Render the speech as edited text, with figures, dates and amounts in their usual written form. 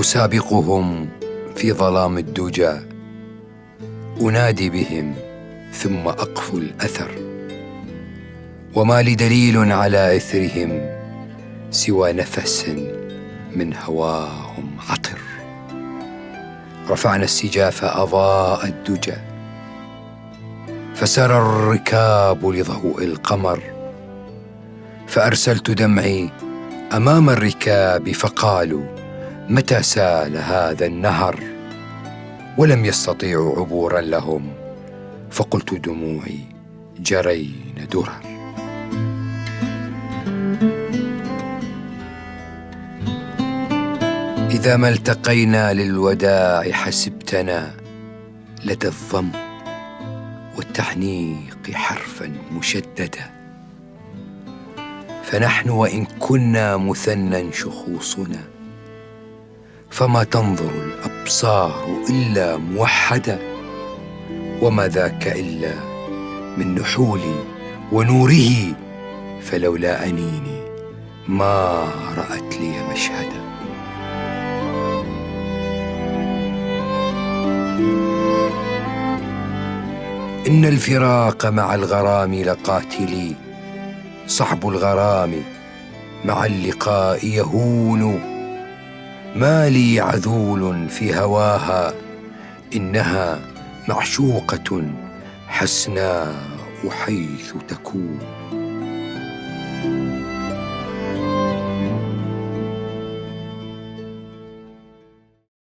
أسابقهم في ظلام الدجى، أنادي بهم ثم أقف الأثر، وما لي دليل على إثرهم سوى نفس من هواهم عطر. رفعنا السجاف أضاء الدجى، فسرى الركاب لضوء القمر، فأرسلت دمعي أمام الركاب فقالوا متى سال هذا النهر، ولم يستطيعوا عبورا لهم، فقلت دموعي جرين درر. إذا ما التقينا للوداع حسبتنا لدى الضم والتحنيق حرفا مشددا، فنحن وإن كنا مثنى شخوصنا، فما تنظر الأبصار إلا موحدة، وما ذاك إلا من نحولي ونوره، فلولا أنيني ما رأت لي مشهدا. إن الفراق مع الغرام لقاتلي، صعب الغرام مع اللقاء يهون، ما لي عذول في هواها، إنها معشوقة حسناء حيث تكون.